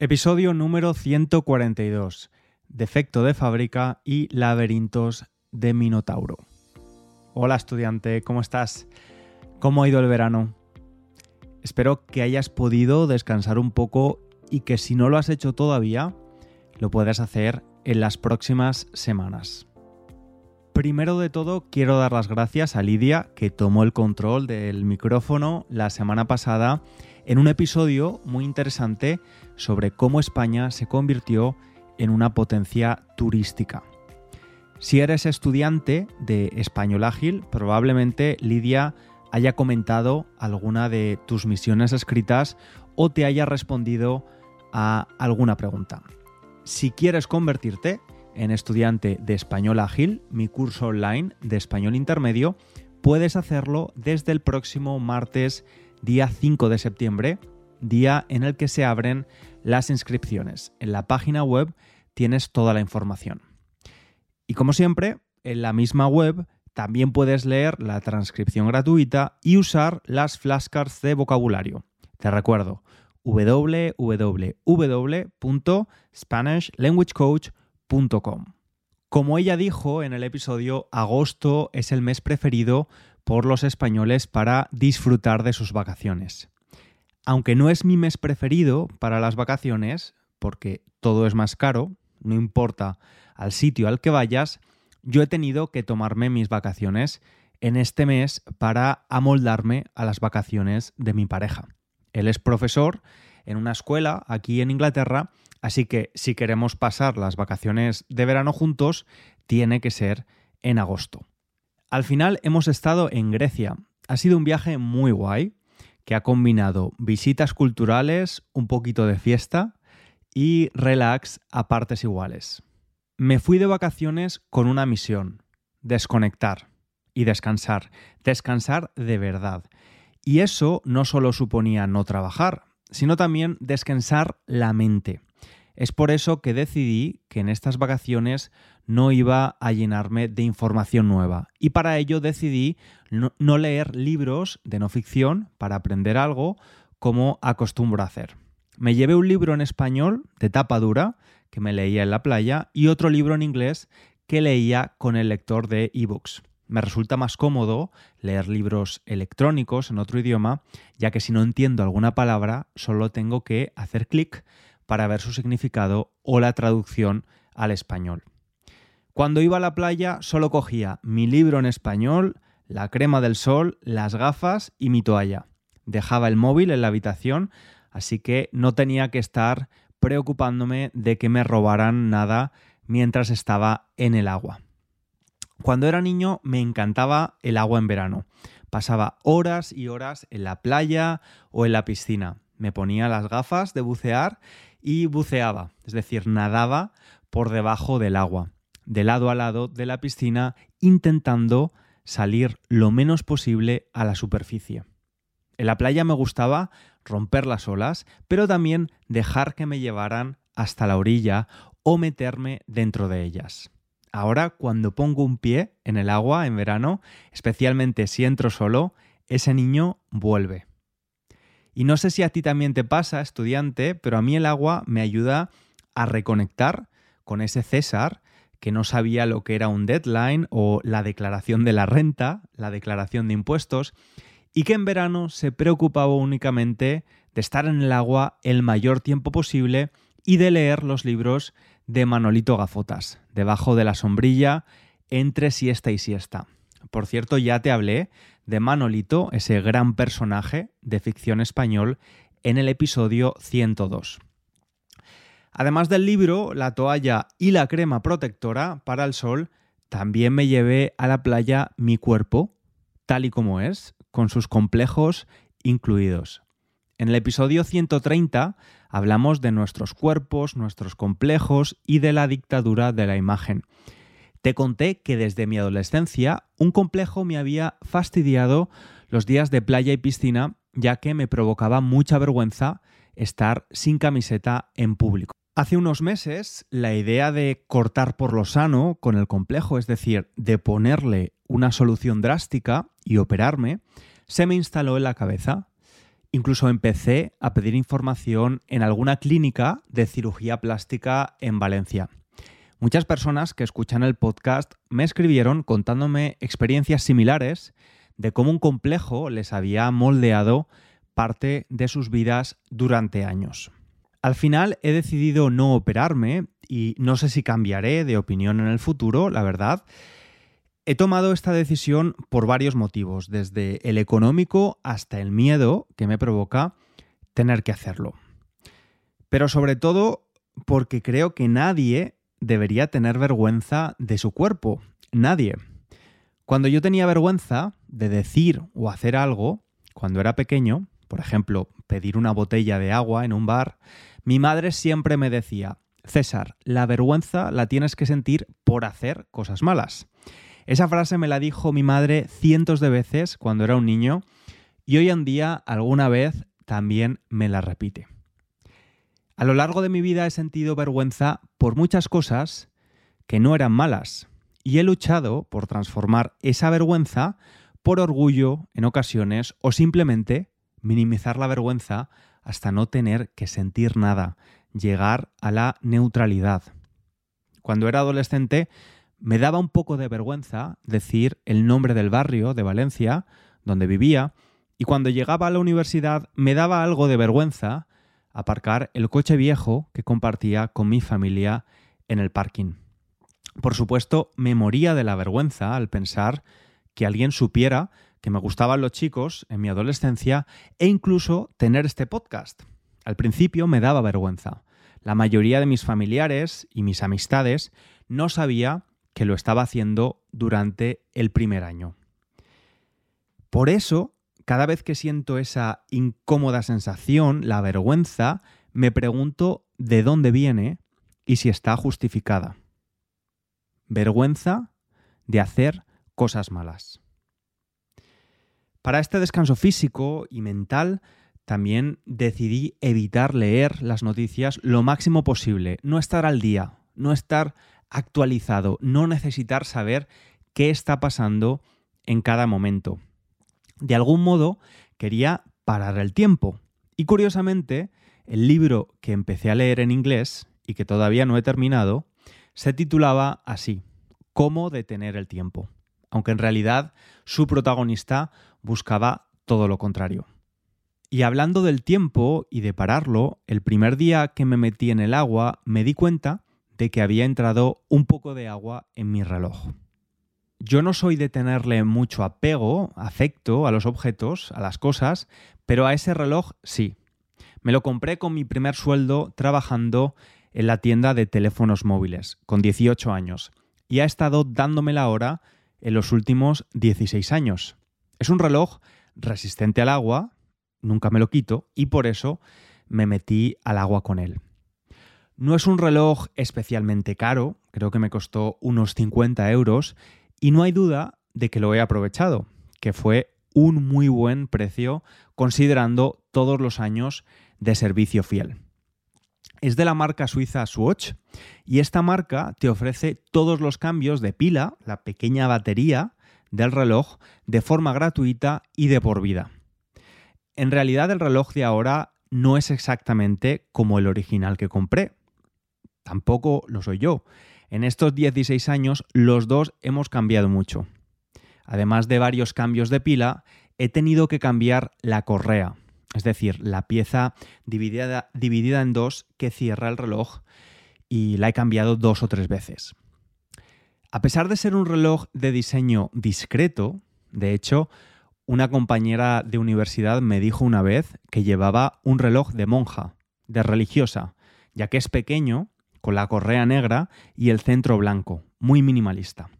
Episodio número 142. Defecto de fábrica y laberintos de Minotauro. Hola estudiante, ¿cómo estás? ¿Cómo ha ido el verano? Espero que hayas podido descansar un poco y que si no lo has hecho todavía, lo puedas hacer en las próximas semanas. Primero de todo, quiero dar las gracias a Lidia, que tomó el control del micrófono la semana pasada en un episodio muy interesante sobre cómo España se convirtió en una potencia turística. Si eres estudiante de Español Ágil, probablemente Lidia haya comentado alguna de tus misiones escritas o te haya respondido a alguna pregunta. Si quieres convertirte en estudiante de Español Ágil, mi curso online de Español Intermedio, puedes hacerlo desde el próximo martes, día 5 de septiembre, día en el que se abren las inscripciones. En la página web tienes toda la información. Y como siempre, en la misma web también puedes leer la transcripción gratuita y usar las flashcards de vocabulario. Te recuerdo, www.spanishlanguagecoach.com. Como ella dijo en el episodio, agosto es el mes preferido por los españoles para disfrutar de sus vacaciones. Aunque no es mi mes preferido para las vacaciones, porque todo es más caro, no importa al sitio al que vayas, yo he tenido que tomarme mis vacaciones en este mes para amoldarme a las vacaciones de mi pareja. Él es profesor en una escuela aquí en Inglaterra, así que si queremos pasar las vacaciones de verano juntos, tiene que ser en agosto. Al final hemos estado en Grecia. Ha sido un viaje muy guay que ha combinado visitas culturales, un poquito de fiesta y relax a partes iguales. Me fui de vacaciones con una misión: desconectar y descansar. Descansar de verdad. Y eso no solo suponía no trabajar, sino también descansar la mente. Es por eso que decidí que en estas vacaciones no iba a llenarme de información nueva. Y para ello decidí no leer libros de no ficción para aprender algo, como acostumbro a hacer. Me llevé un libro en español de tapa dura que me leía en la playa y otro libro en inglés que leía con el lector de ebooks. Me resulta más cómodo leer libros electrónicos en otro idioma, ya que si no entiendo alguna palabra, solo tengo que hacer clic para ver su significado o la traducción al español. Cuando iba a la playa, solo cogía mi libro en español, la crema del sol, las gafas y mi toalla. Dejaba el móvil en la habitación, así que no tenía que estar preocupándome de que me robaran nada mientras estaba en el agua. Cuando era niño me encantaba el agua en verano. Pasaba horas y horas en la playa o en la piscina. Me ponía las gafas de bucear y buceaba, es decir, nadaba por debajo del agua, de lado a lado de la piscina, intentando salir lo menos posible a la superficie. En la playa me gustaba romper las olas, pero también dejar que me llevaran hasta la orilla o meterme dentro de ellas. Ahora, cuando pongo un pie en el agua en verano, especialmente si entro solo, ese niño vuelve. Y no sé si a ti también te pasa, estudiante, pero a mí el agua me ayuda a reconectar con ese César que no sabía lo que era un deadline o la declaración de la renta, la declaración de impuestos, y que en verano se preocupaba únicamente de estar en el agua el mayor tiempo posible y de leer los libros de Manolito Gafotas, debajo de la sombrilla, entre siesta y siesta. Por cierto, ya te hablé de Manolito, ese gran personaje de ficción español, en el episodio 102. Además del libro, la toalla y la crema protectora para el sol, también me llevé a la playa mi cuerpo, tal y como es, con sus complejos incluidos. En el episodio 130 hablamos de nuestros cuerpos, nuestros complejos y de la dictadura de la imagen. Te conté que desde mi adolescencia un complejo me había fastidiado los días de playa y piscina, ya que me provocaba mucha vergüenza estar sin camiseta en público. Hace unos meses, la idea de cortar por lo sano con el complejo, es decir, de ponerle una solución drástica y operarme, se me instaló en la cabeza. Incluso empecé a pedir información en alguna clínica de cirugía plástica en Valencia. Muchas personas que escuchan el podcast me escribieron contándome experiencias similares de cómo un complejo les había moldeado parte de sus vidas durante años. Al final he decidido no operarme y no sé si cambiaré de opinión en el futuro, la verdad. He tomado esta decisión por varios motivos, desde el económico hasta el miedo que me provoca tener que hacerlo. Pero sobre todo porque creo que nadie debería tener vergüenza de su cuerpo. Nadie. Cuando yo tenía vergüenza de decir o hacer algo, cuando era pequeño, por ejemplo, pedir una botella de agua en un bar, mi madre siempre me decía: César, la vergüenza la tienes que sentir por hacer cosas malas. Esa frase me la dijo mi madre cientos de veces cuando era un niño y hoy en día alguna vez también me la repite. A lo largo de mi vida he sentido vergüenza por muchas cosas que no eran malas y he luchado por transformar esa vergüenza por orgullo en ocasiones o simplemente minimizar la vergüenza hasta no tener que sentir nada, llegar a la neutralidad. Cuando era adolescente, me daba un poco de vergüenza decir el nombre del barrio de Valencia, donde vivía, y cuando llegaba a la universidad me daba algo de vergüenza aparcar el coche viejo que compartía con mi familia en el parking. Por supuesto, me moría de la vergüenza al pensar que alguien supiera que me gustaban los chicos en mi adolescencia e incluso tener este podcast. Al principio me daba vergüenza. La mayoría de mis familiares y mis amistades no sabía que lo estaba haciendo durante el primer año. Por eso, cada vez que siento esa incómoda sensación, la vergüenza, me pregunto de dónde viene y si está justificada. Vergüenza de hacer cosas malas. Para este descanso físico y mental, también decidí evitar leer las noticias lo máximo posible, no estar al día, no estar actualizado, no necesitar saber qué está pasando en cada momento. De algún modo quería parar el tiempo. Y curiosamente, el libro que empecé a leer en inglés y que todavía no he terminado, se titulaba así: Cómo detener el tiempo. Aunque en realidad su protagonista buscaba todo lo contrario. Y hablando del tiempo y de pararlo, el primer día que me metí en el agua me di cuenta de que había entrado un poco de agua en mi reloj. Yo no soy de tenerle mucho apego, afecto a los objetos, a las cosas, pero a ese reloj sí. Me lo compré con mi primer sueldo trabajando en la tienda de teléfonos móviles, con 18 años, y ha estado dándome la hora en los últimos 16 años. Es un reloj resistente al agua, nunca me lo quito, y por eso me metí al agua con él. No es un reloj especialmente caro, creo que me costó unos 50 €, y no hay duda de que lo he aprovechado, que fue un muy buen precio considerando todos los años de servicio fiel. Es de la marca suiza Swatch y esta marca te ofrece todos los cambios de pila, la pequeña batería del reloj, de forma gratuita y de por vida. En realidad el reloj de ahora no es exactamente como el original que compré. Tampoco lo soy yo. En estos 16 años los dos hemos cambiado mucho. Además de varios cambios de pila, he tenido que cambiar la correa, es decir, la pieza dividida en dos que cierra el reloj, y la he cambiado 2 o 3 veces. A pesar de ser un reloj de diseño discreto, de hecho, una compañera de universidad me dijo una vez que llevaba un reloj de monja, de religiosa, ya que es pequeño, con la correa negra y el centro blanco, muy minimalista.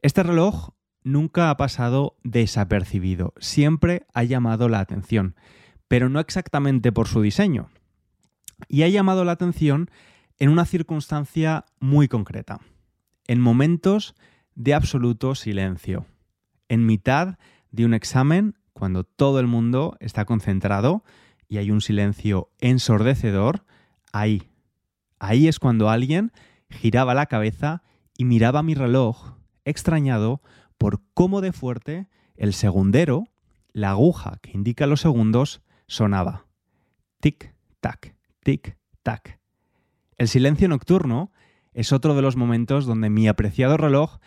Este reloj nunca ha pasado desapercibido, siempre ha llamado la atención, pero no exactamente por su diseño. Y ha llamado la atención en una circunstancia muy concreta, en momentos de absoluto silencio, en mitad de un examen cuando todo el mundo está concentrado y hay un silencio ensordecedor, ahí es cuando alguien giraba la cabeza y miraba mi reloj, extrañado por cómo de fuerte el segundero, la aguja que indica los segundos, sonaba tic-tac, tic-tac. El silencio nocturno es otro de los momentos donde mi apreciado reloj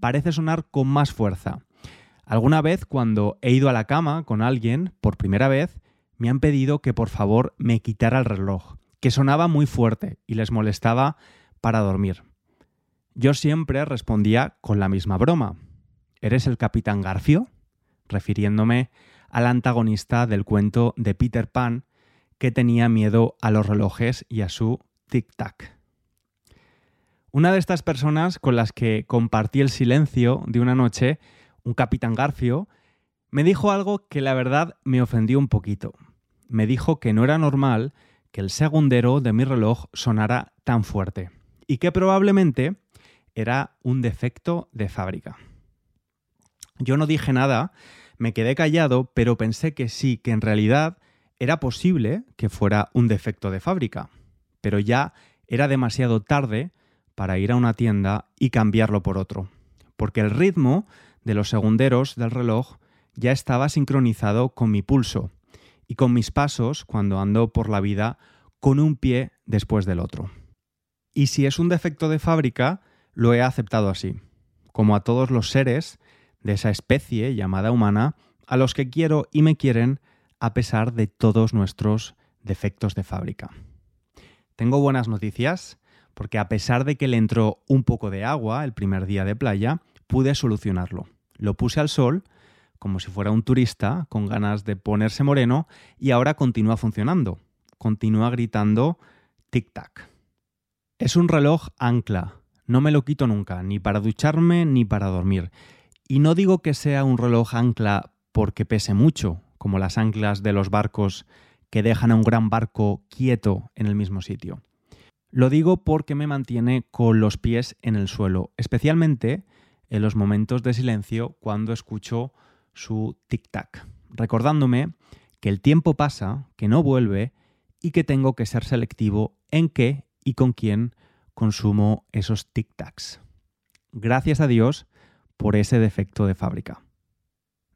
parece sonar con más fuerza. Alguna vez, cuando he ido a la cama con alguien por primera vez, me han pedido que por favor me quitara el reloj, que sonaba muy fuerte y les molestaba para dormir. Yo siempre respondía con la misma broma. ¿Eres el Capitán Garfio? Refiriéndome al antagonista del cuento de Peter Pan, que tenía miedo a los relojes y a su tic-tac. Una de estas personas con las que compartí el silencio de una noche, un Capitán Garfio, me dijo algo que la verdad me ofendió un poquito. Me dijo que no era normal que el segundero de mi reloj sonara tan fuerte y que probablemente era un defecto de fábrica. Yo no dije nada, me quedé callado, pero pensé que sí, que en realidad era posible que fuera un defecto de fábrica. Pero ya era demasiado tarde para ir a una tienda y cambiarlo por otro, porque el ritmo de los segunderos del reloj ya estaba sincronizado con mi pulso y con mis pasos cuando ando por la vida con un pie después del otro. Y si es un defecto de fábrica, lo he aceptado así, como a todos los seres de esa especie llamada humana, a los que quiero y me quieren a pesar de todos nuestros defectos de fábrica. Tengo buenas noticias, porque a pesar de que le entró un poco de agua el primer día de playa, pude solucionarlo. Lo puse al sol, como si fuera un turista con ganas de ponerse moreno, y ahora continúa funcionando. Continúa gritando tic-tac. Es un reloj ancla. No me lo quito nunca, ni para ducharme ni para dormir. Y no digo que sea un reloj ancla porque pese mucho, como las anclas de los barcos que dejan a un gran barco quieto en el mismo sitio. Lo digo porque me mantiene con los pies en el suelo, especialmente en los momentos de silencio cuando escucho su tic-tac, recordándome que el tiempo pasa, que no vuelve y que tengo que ser selectivo en qué y con quién consumo esos tic-tacs. Gracias a Dios por ese defecto de fábrica.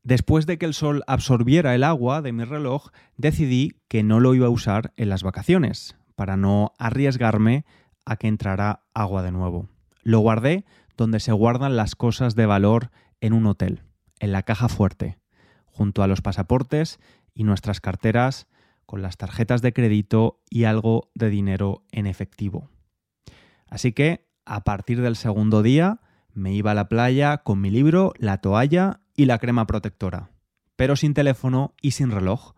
Después de que el sol absorbiera el agua de mi reloj, decidí que no lo iba a usar en las vacaciones, para no arriesgarme a que entrara agua de nuevo. Lo guardé donde se guardan las cosas de valor en un hotel, en la caja fuerte, junto a los pasaportes y nuestras carteras, con las tarjetas de crédito y algo de dinero en efectivo. Así que, a partir del segundo día, me iba a la playa con mi libro, la toalla y la crema protectora, pero sin teléfono y sin reloj,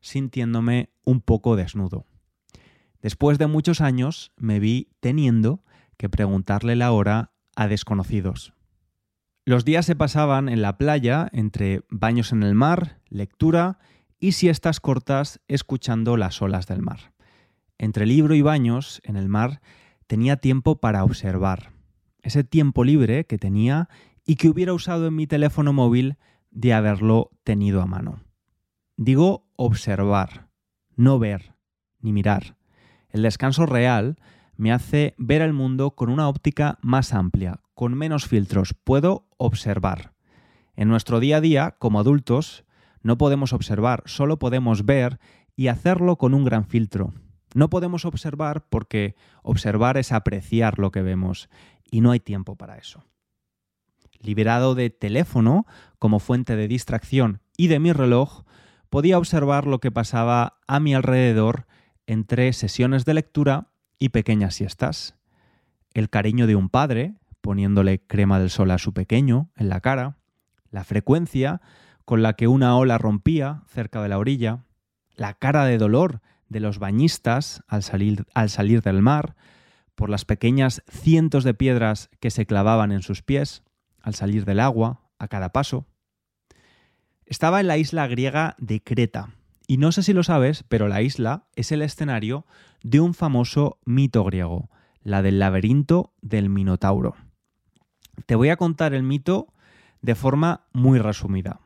sintiéndome un poco desnudo. Después de muchos años me vi teniendo que preguntarle la hora a desconocidos. Los días se pasaban en la playa entre baños en el mar, lectura y siestas cortas escuchando las olas del mar. Entre libro y baños en el mar tenía tiempo para observar. Ese tiempo libre que tenía y que hubiera usado en mi teléfono móvil de haberlo tenido a mano. Digo observar, no ver ni mirar. El descanso real me hace ver el mundo con una óptica más amplia, con menos filtros. Puedo observar. En nuestro día a día, como adultos, no podemos observar, solo podemos ver y hacerlo con un gran filtro. No podemos observar porque observar es apreciar lo que vemos y no hay tiempo para eso. Liberado de teléfono como fuente de distracción y de mi reloj, podía observar lo que pasaba a mi alrededor entre sesiones de lectura y pequeñas siestas. El cariño de un padre, poniéndole crema del sol a su pequeño en la cara, la frecuencia con la que una ola rompía cerca de la orilla, la cara de dolor de los bañistas al salir del mar, por las pequeñas cientos de piedras que se clavaban en sus pies al salir del agua a cada paso. Estaba en la isla griega de Creta, y no sé si lo sabes, pero la isla es el escenario de un famoso mito griego, la del laberinto del Minotauro. Te voy a contar el mito de forma muy resumida.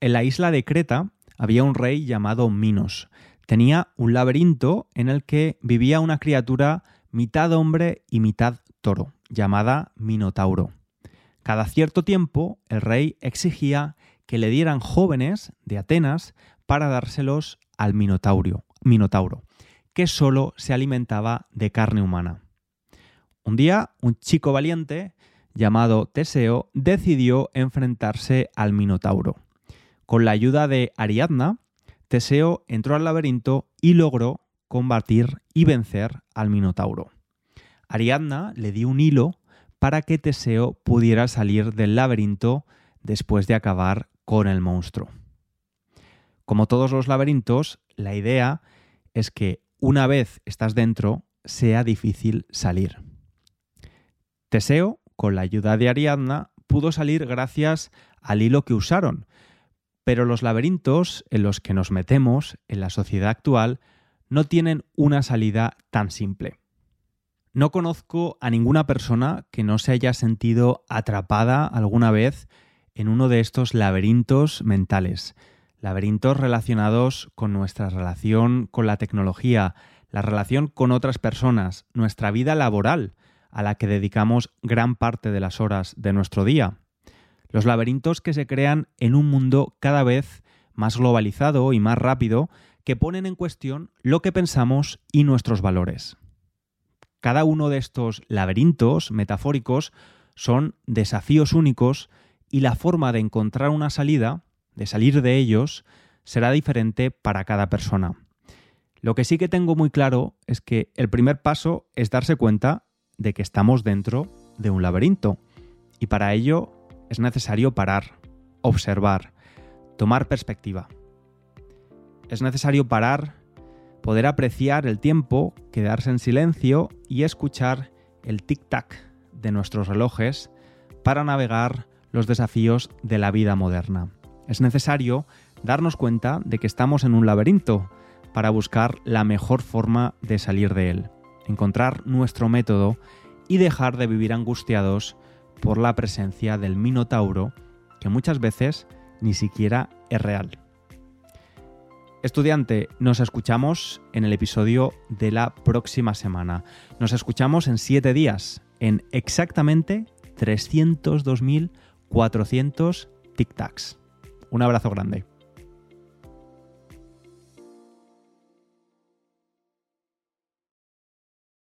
En la isla de Creta había un rey llamado Minos. Tenía un laberinto en el que vivía una criatura mitad hombre y mitad toro, llamada Minotauro. Cada cierto tiempo el rey exigía que le dieran jóvenes de Atenas para dárselos al Minotauro, que solo se alimentaba de carne humana. Un día, un chico valiente llamado Teseo decidió enfrentarse al Minotauro. Con la ayuda de Ariadna, Teseo entró al laberinto y logró combatir y vencer al Minotauro. Ariadna le dio un hilo para que Teseo pudiera salir del laberinto después de acabar con el monstruo. Como todos los laberintos, la idea es que una vez estás dentro, sea difícil salir. Teseo, con la ayuda de Ariadna, pudo salir gracias al hilo que usaron, pero los laberintos en los que nos metemos en la sociedad actual no tienen una salida tan simple. No conozco a ninguna persona que no se haya sentido atrapada alguna vez en uno de estos laberintos mentales, laberintos relacionados con nuestra relación con la tecnología, la relación con otras personas, nuestra vida laboral, a la que dedicamos gran parte de las horas de nuestro día. Los laberintos que se crean en un mundo cada vez más globalizado y más rápido, que ponen en cuestión lo que pensamos y nuestros valores. Cada uno de estos laberintos metafóricos son desafíos únicos y la forma de encontrar una salida, de salir de ellos, será diferente para cada persona. Lo que sí que tengo muy claro es que el primer paso es darse cuenta de que estamos dentro de un laberinto y para ello es necesario parar, observar, tomar perspectiva. Es necesario parar, poder apreciar el tiempo, quedarse en silencio y escuchar el tic-tac de nuestros relojes para navegar los desafíos de la vida moderna. Es necesario darnos cuenta de que estamos en un laberinto para buscar la mejor forma de salir de él, encontrar nuestro método y dejar de vivir angustiados por la presencia del Minotauro, que muchas veces ni siquiera es real. Estudiante, nos escuchamos en el episodio de la próxima semana. Nos escuchamos en 7 días, en exactamente 302.400 tic-tacs. Un abrazo grande.